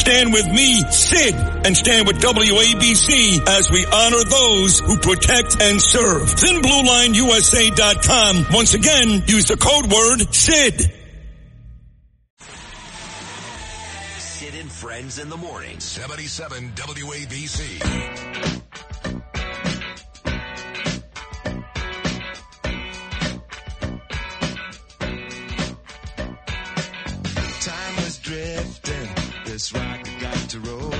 Stand with me, Sid, and stand with WABC as we honor those who protect and serve. ThinBlueLineUSA.com. Once again, use the code word SID. Sid and Friends in the Morning. 77 WABC. Time was drifting. This rock got to roll,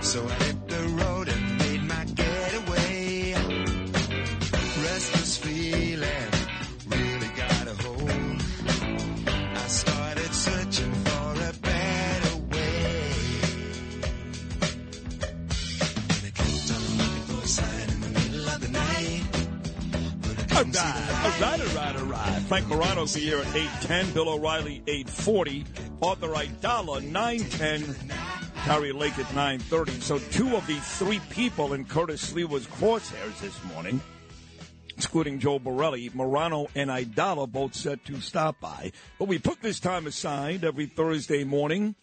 so I hit the road and made my getaway. Restless feeling really got a hold. I started searching for a better way. And I kept on looking for a sign in the middle of the night. All right. Frank Morano's here at 8:10. Bill O'Reilly 8:40. Arthur Idala, 9:10, Harry Lake at 9:30. So two of the three people in Curtis Sleeva's crosshairs this morning, excluding Joe Borelli, Morano and Idala, both set to stop by. But we put this time aside every Thursday morning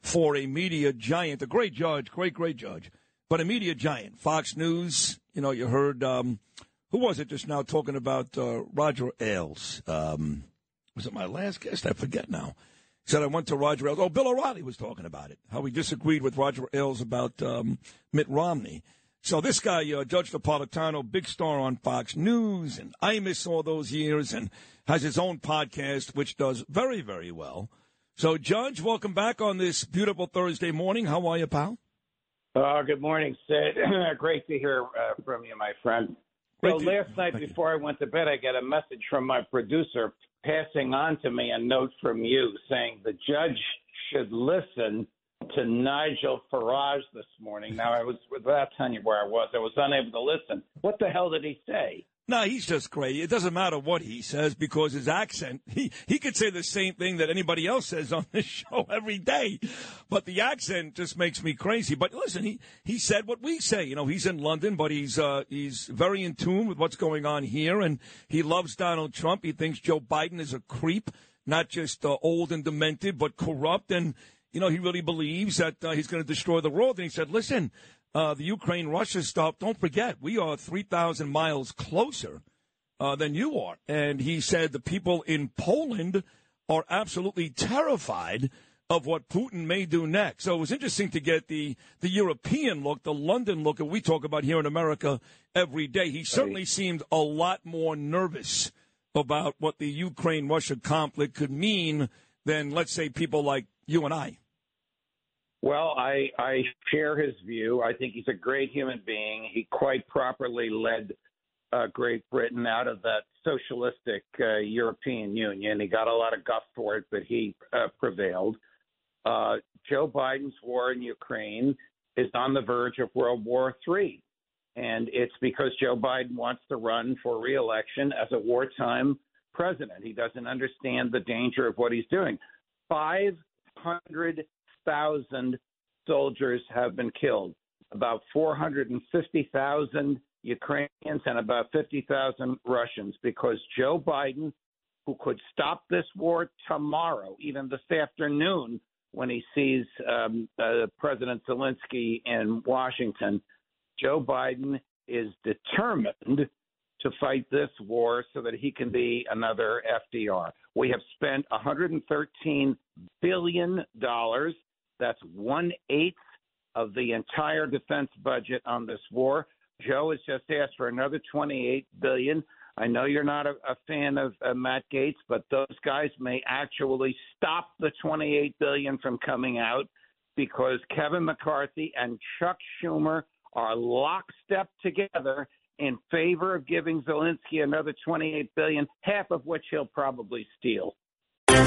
for a media giant, a great judge, great judge, but a media giant. Fox News, you know, you heard, who was it just now talking about Roger Ailes? Was it my last guest? I forget now. Said I went to Roger Ailes. Oh, Bill O'Reilly was talking about it, how he disagreed with Roger Ailes about Mitt Romney. So this guy, Judge Napolitano, big star on Fox News, and I miss all those years, and has his own podcast, which does very, very well. So, Judge, welcome back on this beautiful Thursday morning. How are you, pal? Good morning, Sid. Great to hear from you, my friend. So last night before I went to bed, I got a message from my producer passing on to me a note from you saying the judge should listen to Nigel Farage this morning. Now, I was without telling you where I was. I was unable to listen. What the hell did he say? No, he's just great. It doesn't matter what he says because his accent, he could say the same thing that anybody else says on this show every day. But the accent just makes me crazy. But listen, he said what we say. You know, he's in London, but he's very in tune with what's going on here. And he loves Donald Trump. He thinks Joe Biden is a creep, not just old and demented, but corrupt. And, you know, he really believes that he's going to destroy the world. And he said, listen, the Ukraine-Russia stuff, don't forget, we are 3,000 miles closer than you are. And he said the people in Poland are absolutely terrified of what Putin may do next. So it was interesting to get the European look, the London look that we talk about here in America every day. He certainly seemed a lot more nervous about what the Ukraine-Russia conflict could mean than, let's say, people like you and I. Well, I share his view. I think he's a great human being. He quite properly led Great Britain out of that socialistic European Union. He got a lot of guff for it, but he prevailed. Joe Biden's war in Ukraine is on the verge of World War III, and it's because Joe Biden wants to run for re-election as a wartime president. He doesn't understand the danger of what he's doing. 500,000 soldiers have been killed, about 450,000 Ukrainians and about 50,000 Russians, because Joe Biden, who could stop this war tomorrow, even this afternoon, when he sees President Zelensky in Washington, Joe Biden is determined to fight this war so that he can be another FDR. We have spent $113 billion. That's 1/8 of the entire defense budget on this war. Joe has just asked for another $28 billion. I know you're not a fan of Matt Gaetz, but those guys may actually stop the $28 billion from coming out because Kevin McCarthy and Chuck Schumer are lockstep together in favor of giving Zelensky another $28 billion, half of which he'll probably steal.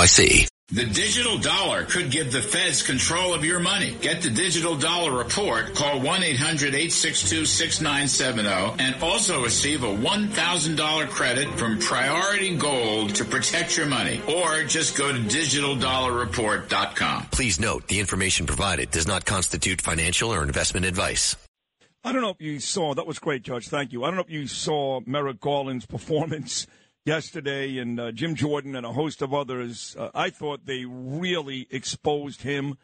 The digital dollar could give the feds control of your money. Get the digital dollar report. Call 1-800-862-6970 and also receive a $1,000 credit from Priority Gold to protect your money. Or just go to digitaldollarreport.com. Please note the information provided does not constitute financial or investment advice. I don't know if you saw, that was great, Judge, thank you. I don't know if you saw Merrick Garland's performance yesterday, and Jim Jordan and a host of others. I thought they really exposed him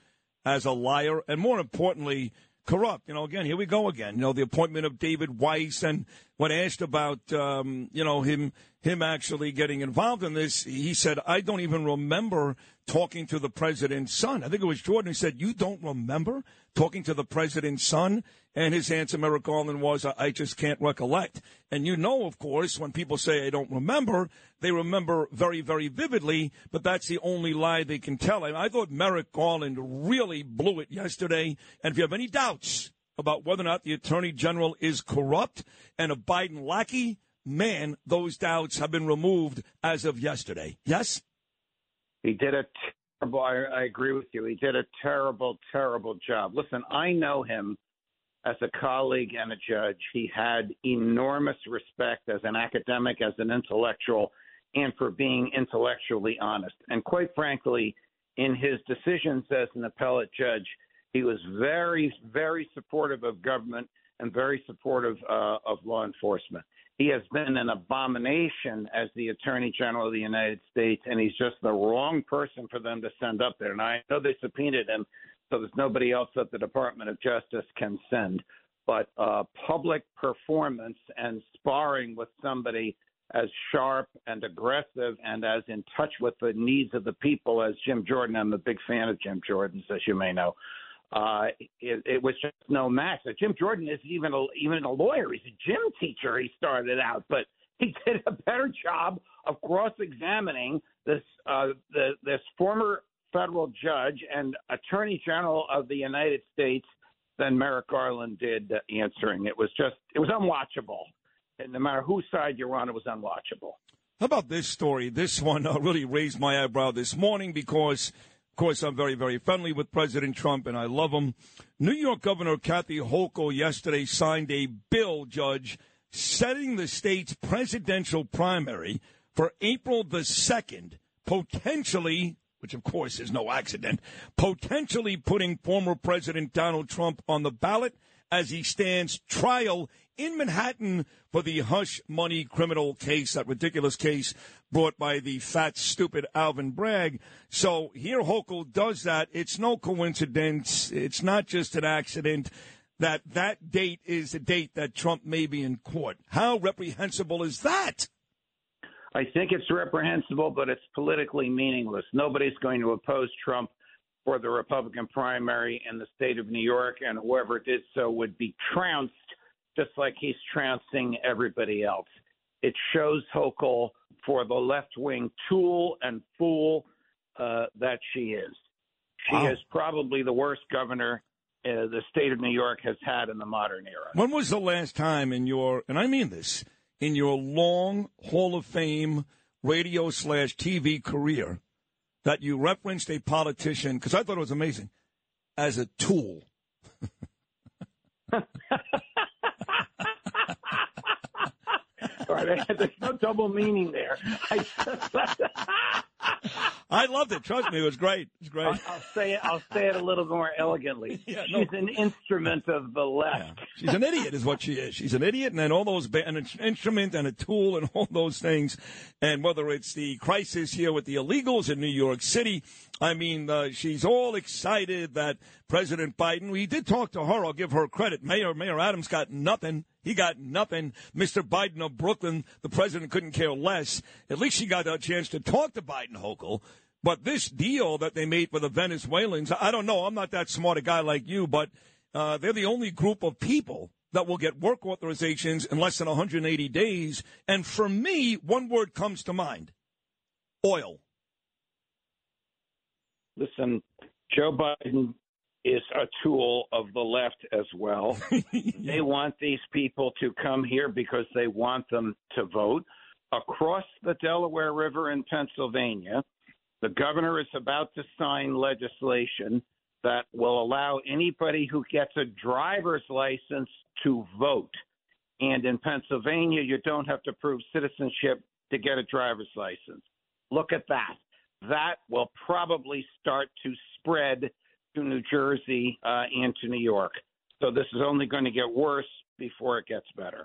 as a liar and, more importantly, corrupt. You know, again, here we go again. You know, the appointment of David Weiss, and when asked about, him actually getting involved in this, he said, I don't even remember talking to the president's son. I think it was Jordan who said, you don't remember talking to the president's son? And his answer, Merrick Garland, was, I just can't recollect. And you know, of course, when people say I don't remember, they remember very, very vividly, but that's the only lie they can tell. I thought Merrick Garland really blew it yesterday. And if you have any doubts about whether or not the Attorney General is corrupt and a Biden lackey, man, those doubts have been removed as of yesterday. Yes? He did a terrible, I agree with you. He did a terrible, terrible job. Listen, I know him as a colleague and a judge. He had enormous respect as an academic, as an intellectual, and for being intellectually honest. And quite frankly, in his decisions as an appellate judge, he was very, very supportive of government and very supportive of law enforcement. He has been an abomination as the Attorney General of the United States, and he's just the wrong person for them to send up there. And I know they subpoenaed him, so there's nobody else that the Department of Justice can send. But public performance and sparring with somebody as sharp and aggressive and as in touch with the needs of the people as Jim Jordan — I'm a big fan of Jim Jordan's, as you may know — it was just no match. So Jim Jordan isn't even a lawyer. He's a gym teacher. He started out, but he did a better job of cross-examining this former federal judge and Attorney General of the United States than Merrick Garland did answering. It was unwatchable. And no matter whose side you're on, it was unwatchable. How about this story? This one really raised my eyebrow this morning because, of course, I'm very, very friendly with President Trump, and I love him. New York Governor Kathy Hochul yesterday signed a bill, Judge, setting the state's presidential primary for April the 2nd, potentially, which of course is no accident, potentially putting former President Donald Trump on the ballot as he stands trial in Manhattan for the hush money criminal case, that ridiculous case brought by the fat, stupid Alvin Bragg. So here Hochul does that. It's no coincidence. It's not just an accident that that date is the date that Trump may be in court. How reprehensible is that? I think it's reprehensible, but it's politically meaningless. Nobody's going to oppose Trump for the Republican primary in the state of New York, and whoever did so would be trounced just like he's trouncing everybody else. It shows Hochul for the left-wing tool and fool that she is. She is probably the worst governor the state of New York has had in the modern era. When was the last time in your, and I mean this, in your long Hall of Fame radio/TV career that you referenced a politician, because I thought it was amazing, as a tool? Sorry, there's no double meaning there. I loved it. Trust me, it was great. It's great. I'll say it a little more elegantly. Yeah, no. She's an instrument of the left. Yeah. She's an idiot, is what she is. She's an idiot, and then all those an instrument and a tool and all those things. And whether it's the crisis here with the illegals in New York City, I mean, she's all excited that President Biden — we did talk to her. I'll give her credit. Mayor Adams got nothing. He got nothing. Mr. Biden of Brooklyn, the president, couldn't care less. At least she got a chance to talk to Biden, Hochul. But this deal that they made with the Venezuelans, I don't know. I'm not that smart a guy like you, but they're the only group of people that will get work authorizations in less than 180 days. And for me, one word comes to mind: oil. Listen, Joe Biden is a tool of the left as well. They want these people to come here because they want them to vote. Across the Delaware River in Pennsylvania, the governor is about to sign legislation that will allow anybody who gets a driver's license to vote. And in Pennsylvania, you don't have to prove citizenship to get a driver's license. Look at that. That will probably start to spread to New Jersey and to New York. So this is only going to get worse before it gets better.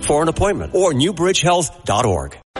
For an appointment or newbridgehealth.org.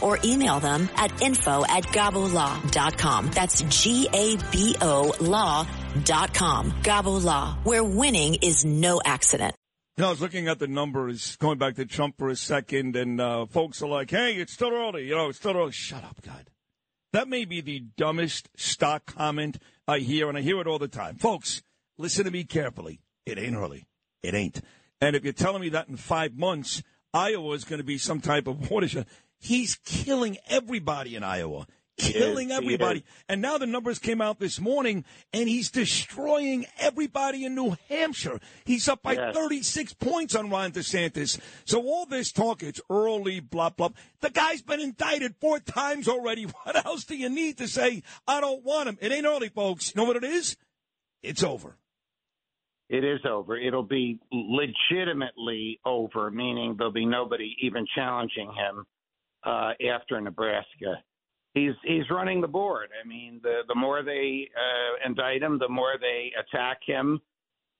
or email them at info@gabolaw.com. That's GABO Law.com. Gabo Law, where winning is no accident. You know, I was looking at the numbers, going back to Trump for a second, and folks are like, hey, it's still early. You know, it's still early. Shut up, God. That may be the dumbest stock comment I hear, and I hear it all the time. Folks, listen to me carefully. It ain't early. It ain't. And if you're telling me that in 5 months, Iowa is going to be some type of watershed. He's killing everybody in Iowa, killing everybody. And now the numbers came out this morning, and he's destroying everybody in New Hampshire. He's up by 36 points on Ron DeSantis. So all this talk, it's early, blah, blah. The guy's been indicted 4 times already. What else do you need to say? I don't want him. It ain't early, folks. You know what it is? It's over. It is over. It'll be legitimately over, meaning there'll be nobody even challenging him. After Nebraska, he's running the board. I mean, the more they indict him, the more they attack him,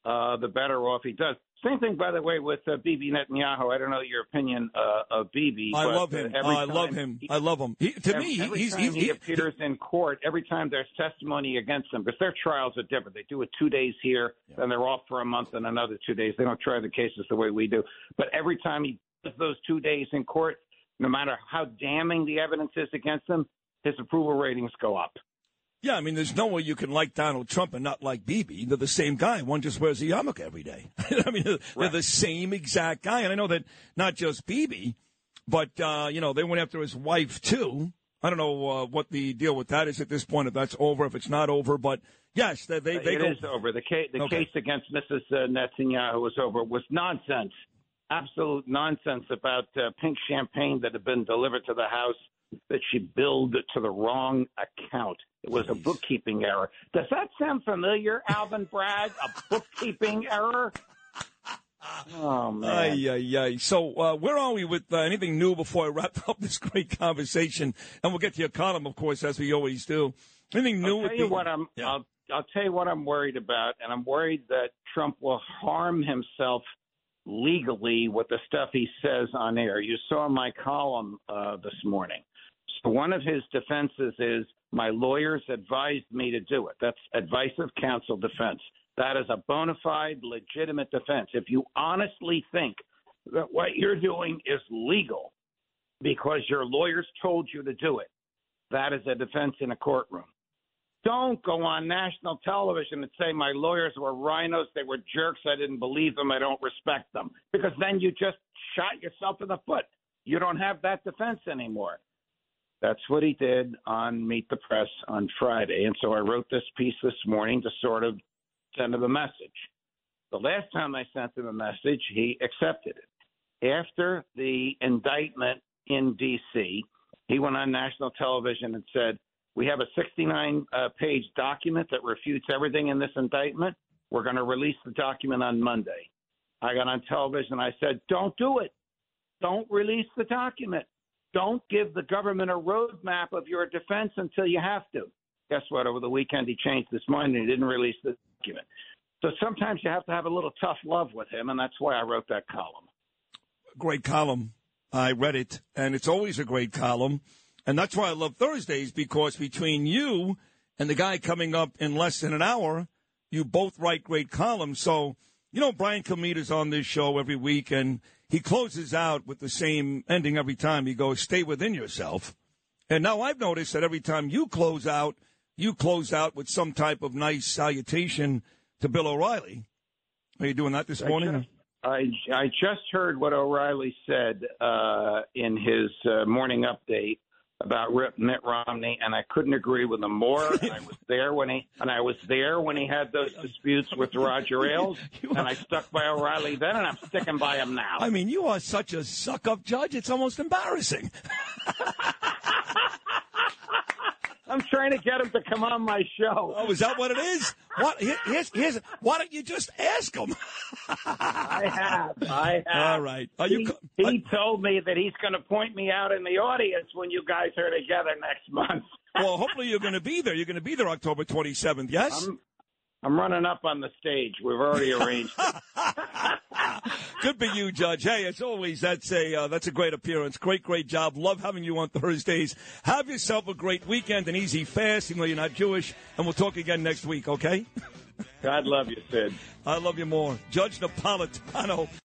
the better off he does. Same thing, by the way, with Bibi Netanyahu. I don't know your opinion of Bibi. I love him. I love him. I love him. He appears in court every time there's testimony against him, because their trials are different. They do it 2 days here, and they're off for a month and another 2 days. They don't try the cases the way we do. But every time he does those 2 days in court, no matter how damning the evidence is against him, his approval ratings go up. Yeah, I mean, there's no way you can like Donald Trump and not like Bibi. They're the same guy. One just wears a yarmulke every day. I mean, they're the same exact guy. And I know that not just Bibi, but, you know, they went after his wife, too. I don't know what the deal with that is at this point, if that's over, if it's not over. But, yes, they go. It is over. The case against Mrs. Netanyahu was over. It was nonsense. Absolute nonsense about pink champagne that had been delivered to the house that she billed to the wrong account. It was a bookkeeping error. Does that sound familiar, Alvin Bragg? A bookkeeping error? Oh, man. So where are we with anything new before I wrap up this great conversation? And we'll get to your column, of course, as we always do. Anything new? I'll tell you what I'm worried about, and I'm worried that Trump will harm himself legally with the stuff he says on air. You saw my column this morning. So one of his defenses is, my lawyers advised me to do it. That's advice of counsel defense. That is a bona fide, legitimate defense. If you honestly think that what you're doing is legal because your lawyers told you to do it, that is a defense in a courtroom. Don't go on national television and say my lawyers were rhinos, they were jerks, I didn't believe them, I don't respect them, because then you just shot yourself in the foot. You don't have that defense anymore. That's what he did on Meet the Press on Friday. And so I wrote this piece this morning to sort of send him a message. The last time I sent him a message, he accepted it. After the indictment in D.C., he went on national television and said, we have a 69-page document that refutes everything in this indictment. We're going to release the document on Monday. I got on television and I said, don't do it. Don't release the document. Don't give the government a roadmap of your defense until you have to. Guess what? Over the weekend, he changed his mind and he didn't release the document. So sometimes you have to have a little tough love with him, and that's why I wrote that column. Great column. I read it, and it's always a great column. And that's why I love Thursdays, because between you and the guy coming up in less than an hour, you both write great columns. So, you know, Brian Kilmeade on this show every week, and he closes out with the same ending every time. He goes, stay within yourself. And now I've noticed that every time you close out with some type of nice salutation to Bill O'Reilly. Are you doing that this morning? I just heard what O'Reilly said in his morning update about Mitt Romney, and I couldn't agree with him more. And I was there when he had those disputes with Roger Ailes, and I stuck by O'Reilly then, and I'm sticking by him now. I mean, you are such a suck-up judge, it's almost embarrassing. I'm trying to get him to come on my show. Oh, is that what it is? What? Here's, why don't you just ask him? I have. All right. He told me that he's going to point me out in the audience when you guys are together next month. Well, hopefully you're going to be there. You're going to be there October 27th, yes? I'm running up on the stage. We've already arranged it. Good for you, Judge. Hey, as always, that's a great appearance. Great job. Love having you on Thursdays. Have yourself a great weekend, an easy fast, even though you're not Jewish. And we'll talk again next week, okay? God love you, Sid. I love you more. Judge Napolitano.